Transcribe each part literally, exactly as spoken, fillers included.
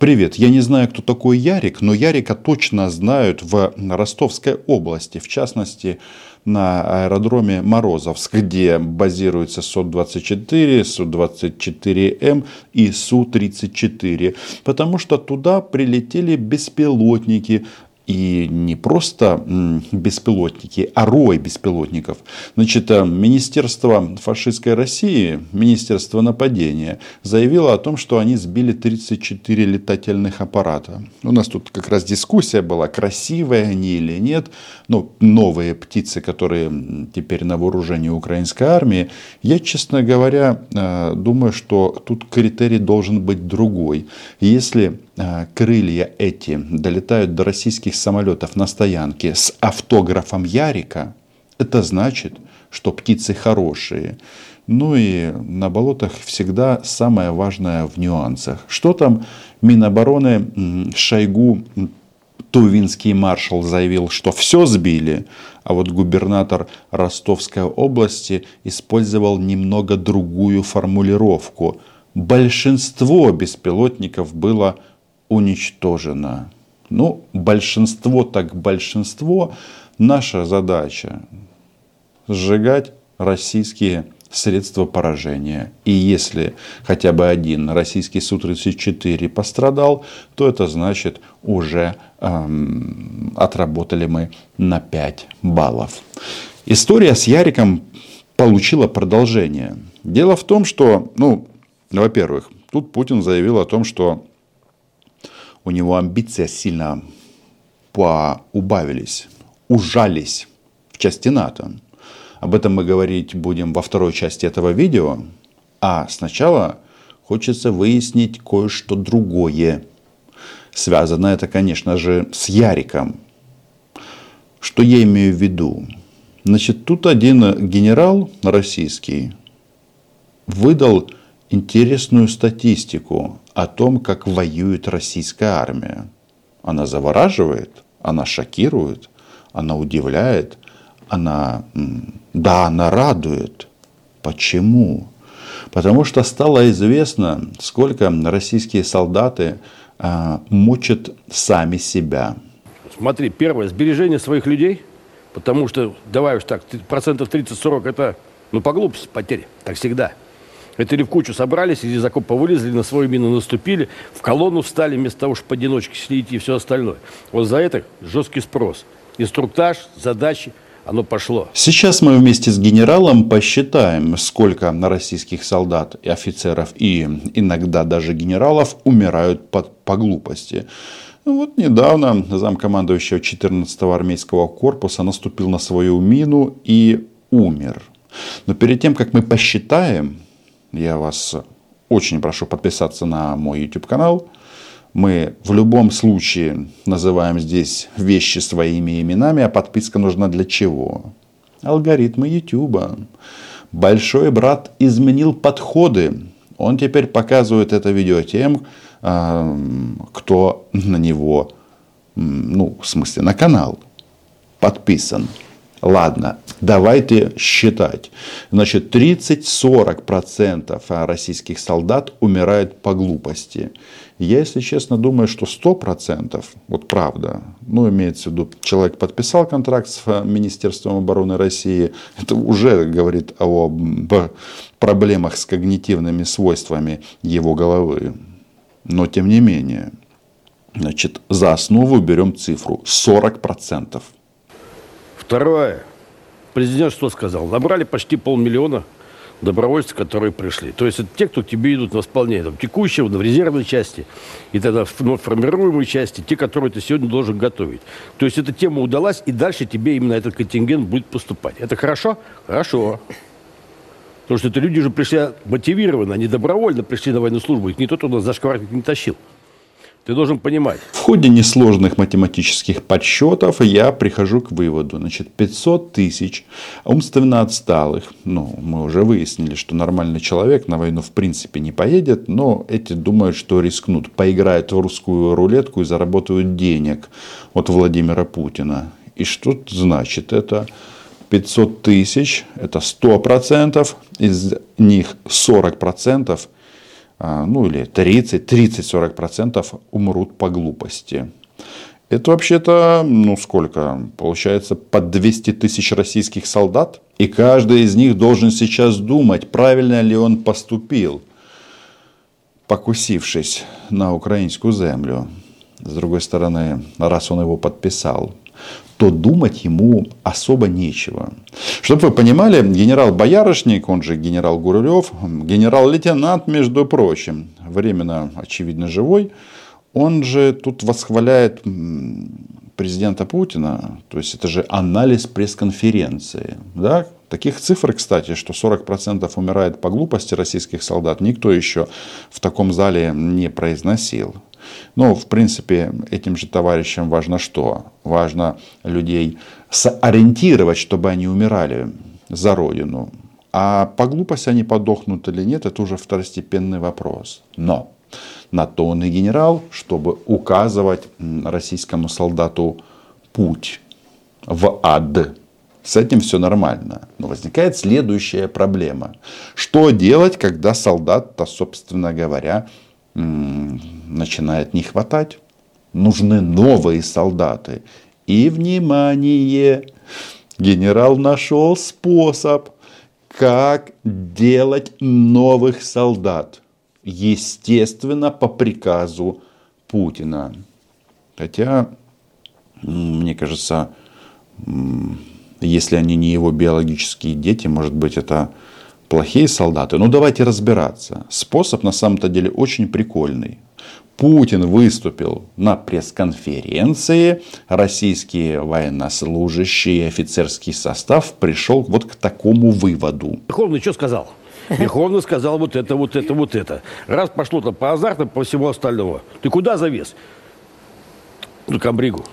Привет, я не знаю, кто такой Ярик, но Ярика точно знают в Ростовской области, в частности, на аэродроме Морозовск, где базируются Су двадцать четыре, Су двадцать четыре М и Су тридцать четыре, потому что туда прилетели беспилотники. И не просто беспилотники, а рой беспилотников. Значит, Министерство фашистской России, Министерство нападения, заявило о том, что они сбили тридцать четыре летательных аппарата. У нас тут как раз дискуссия была, красивые они или нет. Но новые птицы, которые теперь на вооружении украинской армии, я, честно говоря, думаю, что тут критерий должен быть другой. Если крылья эти долетают до российских самолетов на стоянке с автографом Ярика, это значит, что птицы хорошие. Ну и на болотах всегда самое важное в нюансах. Что там Минобороны Шойгу, тувинский маршал, заявил, что все сбили, а вот губернатор Ростовской области использовал немного другую формулировку. Большинство беспилотников было уничтожено. Ну, большинство так большинство. Наша задача — сжигать российские средства поражения. И если хотя бы один российский Су тридцать четыре пострадал, то это значит, уже эм, отработали мы на пять баллов. История с Яриком получила продолжение. Дело в том, что, ну, во-первых, тут Путин заявил о том, что у него амбиции сильно поубавились, ужались в части НАТО. Об этом мы говорить будем во второй части этого видео. А сначала хочется выяснить кое-что другое. Связано это, конечно же, с Яриком. Что я имею в виду? Значит, тут один генерал российский выдал интересную статистику о том, как воюет российская армия. Она завораживает, она шокирует, она удивляет, она, да, она радует. Почему? Потому что стало известно, сколько российские солдаты э, мочат сами себя. Смотри, первое, сбережение своих людей, потому что, давай уж так, процентов тридцать-сорок это, ну, по глупости потери, так всегда. Это или в кучу собрались, или из окопа вылезли, на свою мину наступили, в колонну встали, вместо того, чтобы поодиночке следить и все остальное. Вот за это жесткий спрос. Инструктаж, задачи, оно пошло. Сейчас мы вместе с генералом посчитаем, сколько российских солдат и офицеров, и иногда даже генералов, умирают по, по глупости. Вот недавно замкомандующего четырнадцатого армейского корпуса наступил на свою мину и умер. Но перед тем, как мы посчитаем, я вас очень прошу подписаться на мой YouTube-канал. Мы в любом случае называем здесь вещи своими именами. А подписка нужна для чего? Алгоритмы YouTube. Большой брат изменил подходы. Он теперь показывает это видео тем, кто на него, ну, в смысле, на канал подписан. Ладно, давайте считать. Значит, тридцать-сорок процентов российских солдат умирают по глупости. Я, если честно, думаю, что сто процентов, вот правда, ну, имеется в виду, человек подписал контракт с Министерством обороны России, это уже говорит о проблемах с когнитивными свойствами его головы. Но, тем не менее, значит, за основу берем цифру сорок процентов. Второе. Президент что сказал? Набрали почти полмиллиона добровольцев, которые пришли. То есть это те, кто тебе идут на исполнение там, текущего, в резервной части, и тогда в ну, формируемой части, те, которые ты сегодня должен готовить. То есть эта тема удалась, и дальше тебе именно этот контингент будет поступать. Это хорошо? Хорошо. Потому что это люди же пришли мотивированно, они добровольно пришли на военную службу. Их никто туда за шкварник не тащил. Ты должен понимать. В ходе несложных математических подсчетов я прихожу к выводу. Значит, пятьсот тысяч умственно отсталых. Ну, мы уже выяснили, что нормальный человек на войну в принципе не поедет. Но эти думают, что рискнут. Поиграют в русскую рулетку и заработают денег от Владимира Путина. И что значит это? пятьсот тысяч, это сто процентов. Из них сорок процентов ну или тридцать-сорок процентов умрут по глупости. Это вообще-то, ну сколько, получается, по двести тысяч российских солдат. И каждый из них должен сейчас думать, правильно ли он поступил, покусившись на украинскую землю. С другой стороны, раз он его подписал, то думать ему особо нечего. Чтобы вы понимали, генерал Боярышник, он же генерал Гурулев, генерал-лейтенант, между прочим, временно, очевидно, живой, он же тут восхваляет президента Путина. То есть, это же анализ пресс-конференции. Да? Таких цифр, кстати, что сорок процентов умирает по глупости российских солдат, никто еще в таком зале не произносил. Ну, в принципе, этим же товарищам важно что? Важно людей сориентировать, чтобы они умирали за родину. А по глупости они подохнут или нет, это уже второстепенный вопрос. Но на то он и генерал, чтобы указывать российскому солдату путь в ад. С этим все нормально. Но возникает следующая проблема. Что делать, когда солдат-то, собственно говоря, начинает не хватать. Нужны новые солдаты. И, внимание, генерал нашел способ, как делать новых солдат. Естественно, по приказу Путина. Хотя, мне кажется, если они не его биологические дети, может быть, это... плохие солдаты. Ну, давайте разбираться. Способ, на самом-то деле, очень прикольный. Путин выступил на пресс-конференции. Российские военнослужащие, офицерский состав пришел вот к такому выводу. Верховный что сказал? Верховный сказал вот это, вот это, вот это. Раз пошло-то по азартам, по всему остальному. Ты куда завез? Ну, к Амбригу.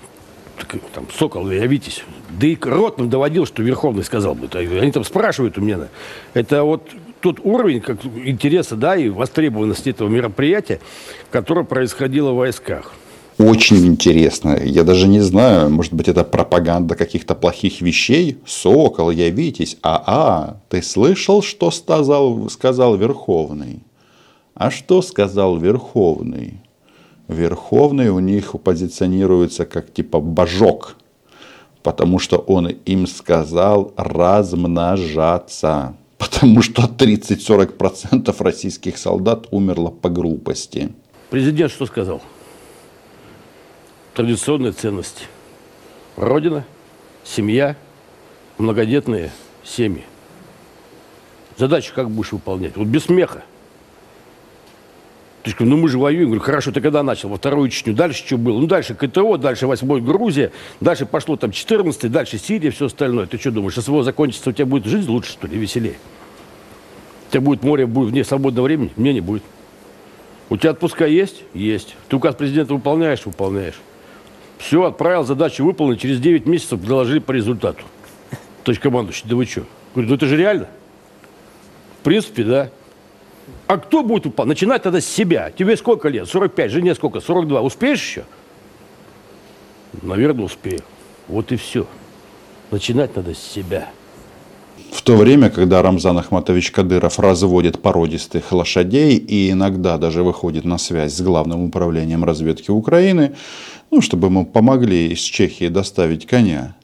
Там, Сокол, явитесь. Да и ротным доводил, что Верховный сказал бы. Они там спрашивают у меня. Это вот тот уровень как, интереса, да, и востребованности этого мероприятия, которое происходило в войсках. Очень интересно. Я даже не знаю, может быть, это пропаганда каких-то плохих вещей. Сокол, явитесь. А-а, ты слышал, что сказал, сказал Верховный? А что сказал Верховный? Верховный у них позиционируется как типа божок, потому что он им сказал размножаться, потому что тридцать-сорок процентов российских солдат умерло по глупости. Президент что сказал? Традиционные ценности. Родина, семья, многодетные семьи. Задачу как будешь выполнять? Вот без смеха. Ну, мы же воюем. Говорю, хорошо, ты когда начал? Во вторую Чечню. Дальше что было? Ну, дальше КТО, дальше восьмой Грузия, дальше пошло там четырнадцатый, дальше Сирия, все остальное. Ты что думаешь, СВО закончится, у тебя будет жизнь лучше, что ли, веселее? У тебя будет море, будет вне свободного времени? Мне не будет. У тебя отпуска есть? Есть. Ты указ президента выполняешь? Выполняешь. Все, отправил, задачу выполнил, через девять месяцев доложили по результату. Товарищ командующий, да вы что? Говорю, ну это же реально? В принципе, да. А кто будет выполнять? Начинать тогда с себя. Тебе сколько лет? сорок пять, жене сколько? сорок два. Успеешь еще? Наверное, успею. Вот и все. Начинать надо с себя. В то время, когда Рамзан Ахматович Кадыров разводит породистых лошадей и иногда даже выходит на связь с Главным управлением разведки Украины, ну, чтобы ему помогли из Чехии доставить коня,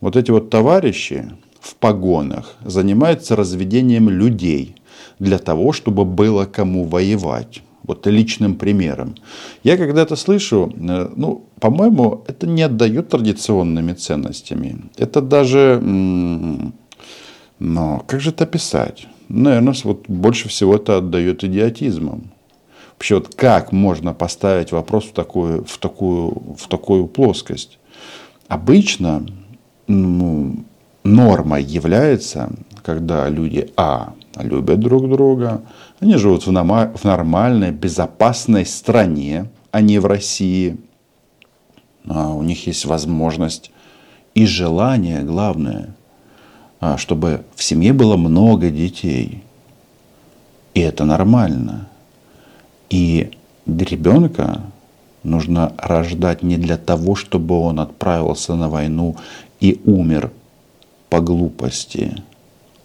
вот эти вот товарищи в погонах занимаются разведением людей. Для того, чтобы было кому воевать. Вот личным примером. Я когда это слышу, ну, по-моему, это не отдает традиционными ценностями. Это даже... Но как же это писать? Наверное, вот больше всего это отдает идиотизмом. Вообще, вот как можно поставить вопрос в такую, в такую, в такую плоскость? Обычно ну, нормой является, когда люди... А... любят друг друга. Они живут в нормальной, безопасной стране, а не в России. У них есть возможность и желание, главное, чтобы в семье было много детей. И это нормально. И ребенка нужно рождать не для того, чтобы он отправился на войну и умер по глупости.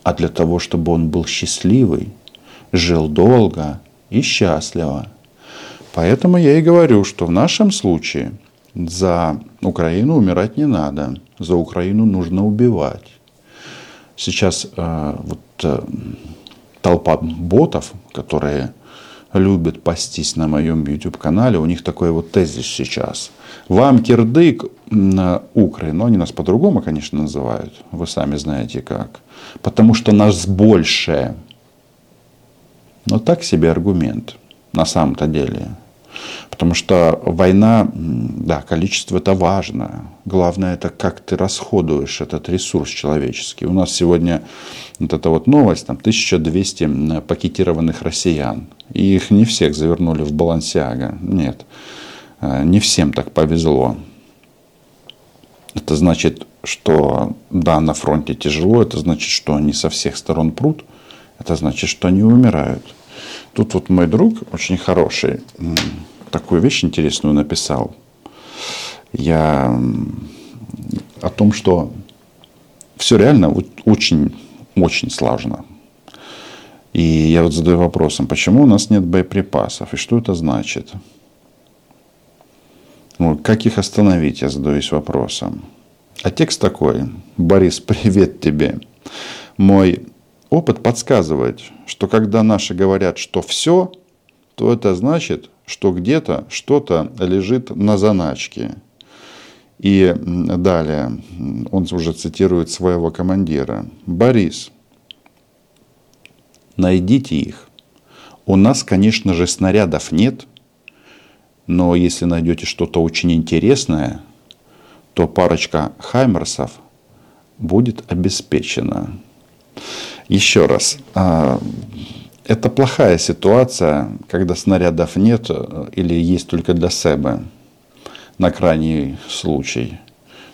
А для того, чтобы он был счастливый, жил долго и счастлива. Поэтому я и говорю, что в нашем случае за Украину умирать не надо. За Украину нужно убивать. Сейчас э, вот, э, толпа ботов, которые любят пастись на моем YouTube-канале, у них такой вот тезис сейчас. Вам кирдык э, укры, но они нас по-другому, конечно, называют. Вы сами знаете как. Потому что нас больше. Но так себе аргумент на самом-то деле. Потому что война, да, количество это важно. Главное это как ты расходуешь этот ресурс человеческий. У нас сегодня вот эта вот новость, там тысяча двести пакетированных россиян. И их не всех завернули в Балансиаго. Нет, не всем так повезло. Это значит, что да, на фронте тяжело. Это значит, что они со всех сторон прут. Это значит, что они умирают. Тут вот мой друг, очень хороший, такую вещь интересную написал. Я о том, что все реально очень-очень сложно. И я вот задаю вопросом, почему у нас нет боеприпасов? И что это значит? Ну, как их остановить, я задаюсь вопросом. А текст такой. Борис, привет тебе. Мой опыт подсказывает, что когда наши говорят, что все, то это значит, что где-то что-то лежит на заначке. И далее он уже цитирует своего командира. Борис, найдите их. У нас, конечно же, снарядов нет, но если найдете что-то очень интересное, то парочка хаймерсов будет обеспечена. Еще раз, это плохая ситуация, когда снарядов нет или есть только для себя, на крайний случай.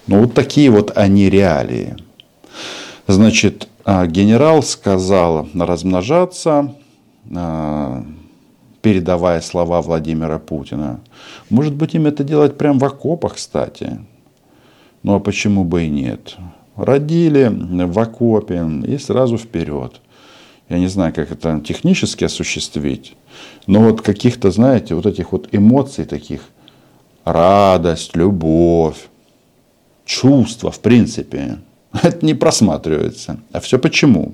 Но вот такие вот они реалии. Значит, генерал сказал размножаться, передавая слова Владимира Путина. Может быть, им это делать прямо в окопах, кстати. Ну а почему бы и нет? Родили в окопе и сразу вперед. Я не знаю, как это технически осуществить. Но вот каких-то, знаете, вот этих вот эмоций таких. Радость, любовь, чувства, в принципе. Это не просматривается. А все почему?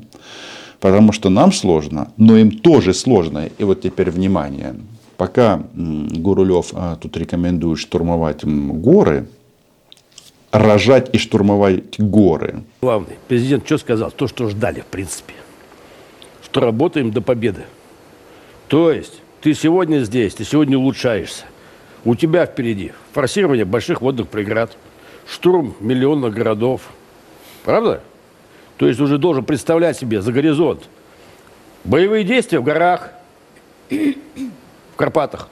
Потому что нам сложно, но им тоже сложно. И вот теперь внимание. Пока Гурулев тут рекомендует штурмовать горы, рожать и штурмовать горы. Главный президент что сказал? То, что ждали, в принципе. Что работаем до победы. То есть, ты сегодня здесь, ты сегодня улучшаешься. У тебя впереди форсирование больших водных преград, штурм миллионных городов. Правда? То есть, уже должен представлять себе за горизонт боевые действия в горах, в Карпатах.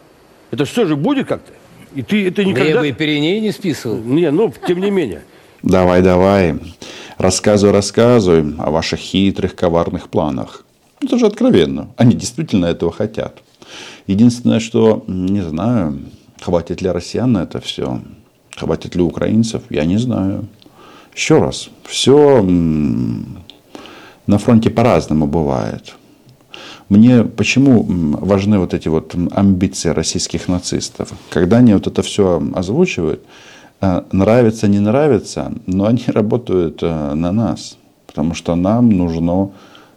Это все же будет как-то. И ты это никогда... Да я бы и Пиренеи не списывал. Не, ну, тем не менее. Давай, давай. Рассказывай, рассказывай о ваших хитрых, коварных планах. Это же откровенно. Они действительно этого хотят. Единственное, что, не знаю, хватит ли россиян на это все. Хватит ли украинцев, я не знаю. Еще раз. Все на фронте по-разному бывает. Мне почему важны вот эти вот амбиции российских нацистов? Когда они вот это все озвучивают, нравится, не нравится, но они работают на нас. Потому что нам нужно,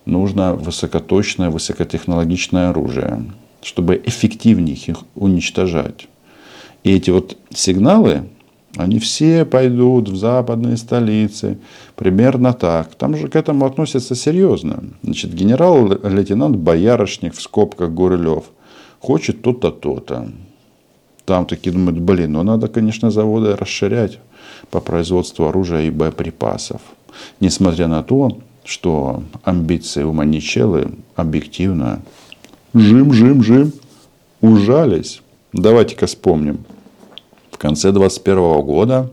нужно высокоточное, высокотехнологичное оружие, чтобы эффективнее их уничтожать. И эти вот сигналы, они все пойдут в западные столицы. Примерно так. Там же к этому относятся серьезно. Значит, генерал-лейтенант Боярышник, в скобках Гурулев, хочет то-то, то-то. Там такие думают, блин, ну надо, конечно, заводы расширять по производству оружия и боеприпасов. Несмотря на то, что амбиции у маничелы объективно жим-жим-жим ужались. Давайте-ка вспомним. В конце двадцать первого года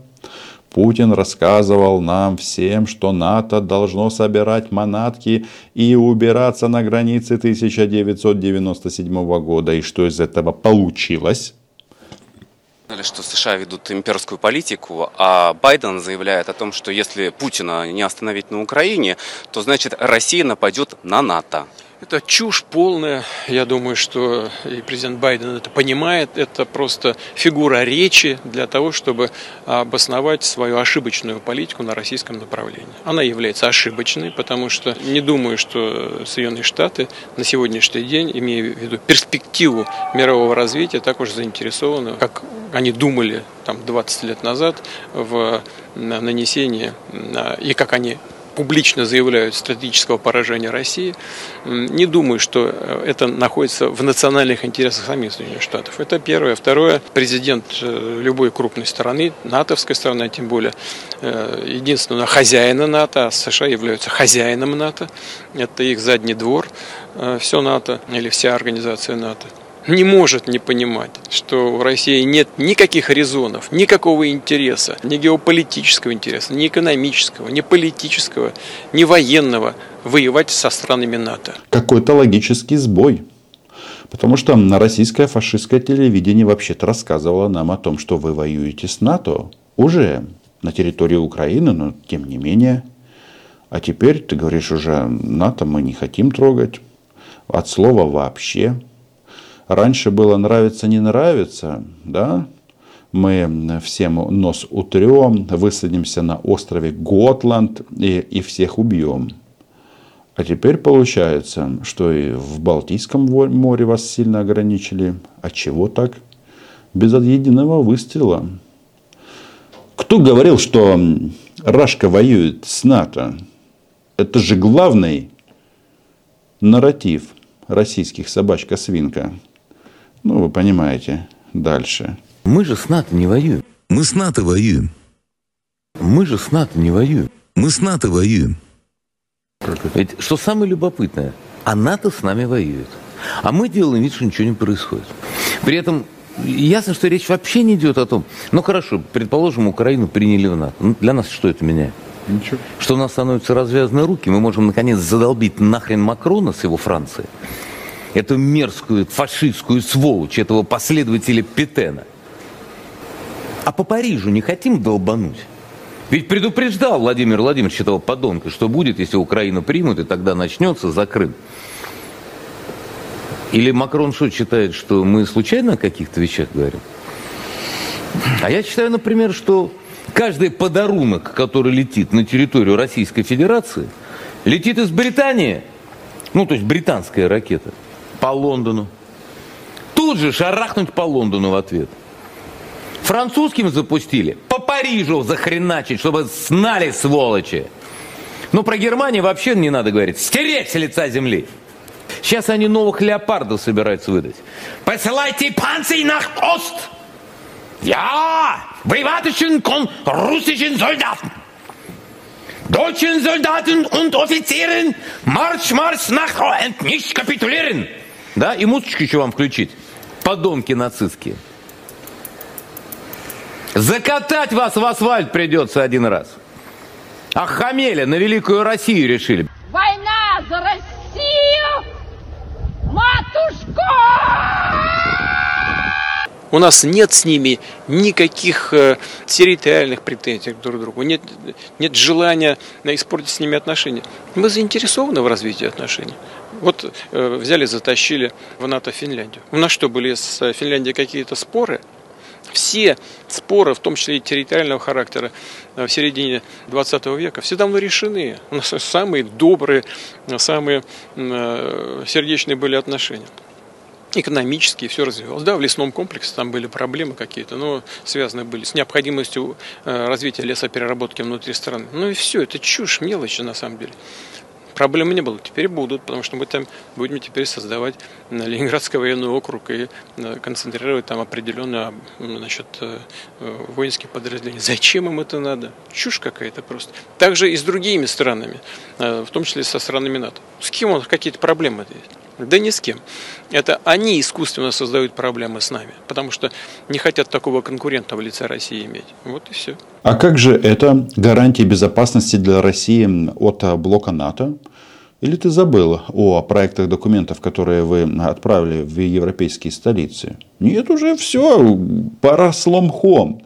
Путин рассказывал нам всем, что НАТО должно собирать манатки и убираться на границе тысяча девятьсот девяносто седьмого года. И что из этого получилось? Что США ведут имперскую политику, а Байден заявляет о том, что если Путина не остановить на Украине, то значит Россия нападет на НАТО. Это чушь полная. Я думаю, что и президент Байден это понимает. Это просто фигура речи для того, чтобы обосновать свою ошибочную политику на российском направлении. Она является ошибочной, потому что не думаю, что Соединенные Штаты на сегодняшний день, имея в виду перспективу мирового развития, так уж заинтересованы, как они думали там, двадцать лет назад в нанесении, и как они публично заявляют стратегического поражения России, не думаю, что это находится в национальных интересах самих Соединенных Штатов. Это первое. Второе, президент любой крупной страны, натовской страны, тем более, единственного хозяина НАТО, а США являются хозяином НАТО, это их задний двор, все НАТО или вся организация НАТО, не может не понимать, что в России нет никаких резонов, никакого интереса, ни геополитического интереса, ни экономического, ни политического, ни военного воевать со странами НАТО. Какой-то логический сбой. Потому что российское фашистское телевидение вообще-то рассказывало нам о том, что вы воюете с НАТО уже на территории Украины, но тем не менее. А теперь ты говоришь уже, НАТО мы не хотим трогать. От слова вообще. Раньше было нравится, не нравится, да? Мы всем нос утрем, высадимся на острове Готланд и, и всех убьем. А теперь получается, что и в Балтийском море вас сильно ограничили. А чего так? Без единого выстрела. Кто говорил, что Рашка воюет с НАТО? Это же главный нарратив российских собачка-свинка. Ну, вы понимаете. Дальше. Мы же с НАТО не воюем. Мы с НАТО воюем. Мы же с НАТО не воюем. Мы с НАТО воюем. Ведь, что самое любопытное, а НАТО с нами воюет. А мы делаем вид, что ничего не происходит. При этом ясно, что речь вообще не идет о том, ну хорошо, предположим, Украину приняли в НАТО. Ну, для нас что это меняет? Ничего. Что у нас становятся развязаны руки, мы можем наконец задолбить нахрен Макрона с его Францией, эту мерзкую фашистскую сволочь, этого последователя Петена. А по Парижу не хотим долбануть? Ведь предупреждал Владимир Владимирович этого подонка, что будет, если Украину примут, и тогда начнется за Крым. Или Макрон что, считает, что мы случайно о каких-то вещах говорим? А я считаю, например, что каждый подарунок, который летит на территорию Российской Федерации, летит из Британии, ну, то есть британская ракета, по Лондону. Тут же шарахнуть по Лондону в ответ. Французским запустили, по Парижу захреначить, чтобы знали, сволочи. Но про Германию вообще не надо говорить. Стереть с лица земли. Сейчас они новых леопардов собираются выдать. Посылайте панцирь на ост! Я! Приватischen кон russischen Soldaten, deutschen Soldaten und Offizieren, марш, марш, nach und nicht kapitulieren. Да, и музычку еще вам включить. Подонки нацистские. Закатать вас в асфальт придется один раз. А хамели на Великую Россию решили. Война за Россию, матушка! У нас нет с ними никаких территориальных претензий друг к другу, нет, нет желания испортить с ними отношения. Мы заинтересованы в развитии отношений. Вот взяли, затащили в НАТО Финляндию. У нас что, были с Финляндией какие-то споры? Все споры, в том числе и территориального характера, в середине двадцатого века, все давно решены. У нас самые добрые, самые сердечные были отношения. Экономически все развивалось. Да, в лесном комплексе там были проблемы какие-то, но связаны были с необходимостью развития лесопереработки внутри страны. Ну и все, это чушь, мелочи на самом деле. Проблем не было, теперь будут, потому что мы там будем теперь создавать Ленинградский военный округ и концентрировать там определенные, значит, воинские подразделения. Зачем им это надо? Чушь какая-то просто. Также и с другими странами, в том числе со странами НАТО. С кем у нас какие-то проблемы есть? Да ни с кем. Это они искусственно создают проблемы с нами, потому что не хотят такого конкурента в лице России иметь. Вот и все. А как же это гарантии безопасности для России от блока НАТО? Или ты забыл о проектах документов, которые вы отправили в европейские столицы? Нет, уже все, поросло мхом.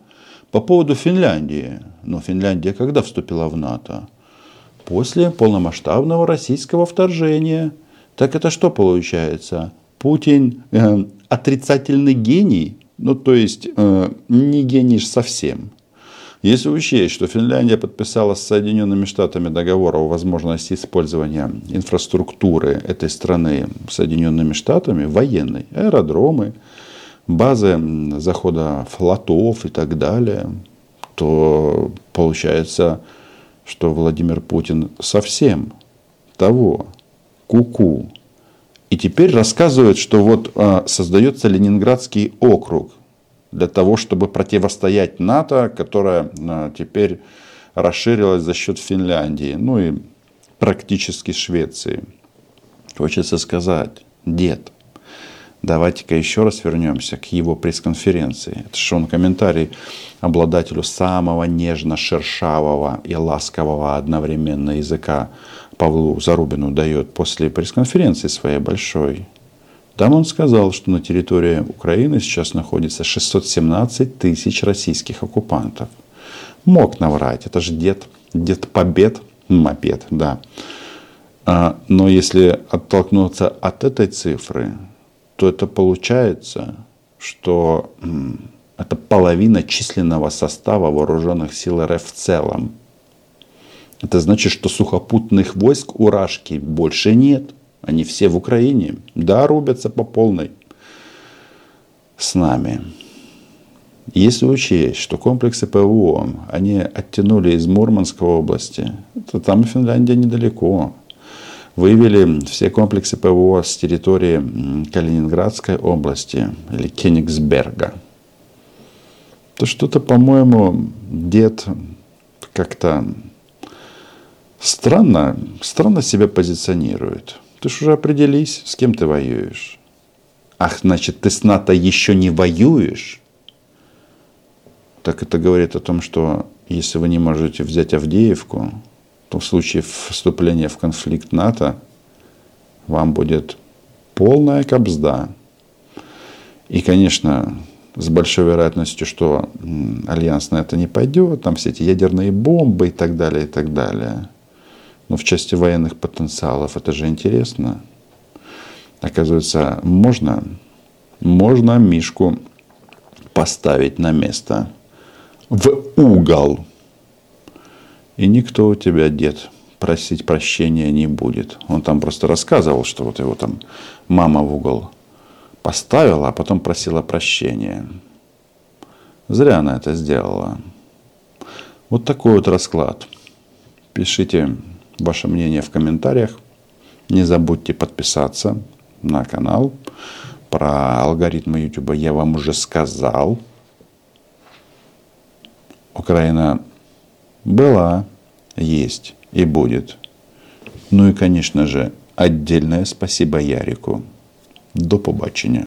По поводу Финляндии. Но Финляндия когда вступила в НАТО? После полномасштабного российского вторжения. Так это что получается? Путин э, отрицательный гений? Ну, то есть, э, не гений совсем. Если учесть, что Финляндия подписала с Соединенными Штатами договор о возможности использования инфраструктуры этой страны Соединенными Штатами, военной, аэродромы, базы захода флотов и так далее, то получается, что Владимир Путин совсем того, ку-ку. И теперь рассказывает, что вот а, создается Ленинградский округ для того, чтобы противостоять НАТО, которая а, теперь расширилась за счет Финляндии, ну и практически Швеции. Хочется сказать, дед, давайте-ка еще раз вернемся к его пресс-конференции. Это же он комментарий обладателю самого нежно-шершавого и ласкового одновременно языка Павлу Зарубину дает после пресс-конференции своей большой. Там он сказал, что на территории Украины сейчас находится шестьсот семнадцать тысяч российских оккупантов. Мог наврать, это же дед, дед побед, мопед, да. Но если оттолкнуться от этой цифры, то это получается, что это половина численного состава вооруженных сил эр эф в целом. Это значит, что сухопутных войск у Рашки больше нет. Они все в Украине. Да, рубятся по полной с нами. Если учесть, что комплексы ПВО они оттянули из Мурманской области, то там и Финляндия недалеко. Вывели все комплексы ПВО с территории Калининградской области или Кенигсберга. То что-то, по-моему, дед как-то странно, странно себя позиционирует. Ты ж уже определись, с кем ты воюешь. Ах, значит, ты с НАТО еще не воюешь? Так это говорит о том, что если вы не можете взять Авдеевку, в случае вступления в конфликт НАТО, вам будет полная кобзда. И, конечно, с большой вероятностью, что альянс на это не пойдет, там все эти ядерные бомбы и так далее, и так далее. Но в части военных потенциалов это же интересно. Оказывается, можно, можно мишку поставить на место, в угол. И никто у тебя, дед, просить прощения не будет. Он там просто рассказывал, что вот его там мама в угол поставила, а потом просила прощения. Зря она это сделала. Вот такой вот расклад. Пишите ваше мнение в комментариях. Не забудьте подписаться на канал. Про алгоритмы YouTube я вам уже сказал. Украина была, есть и будет. Ну и, конечно же, отдельное спасибо Ярику. До побачення.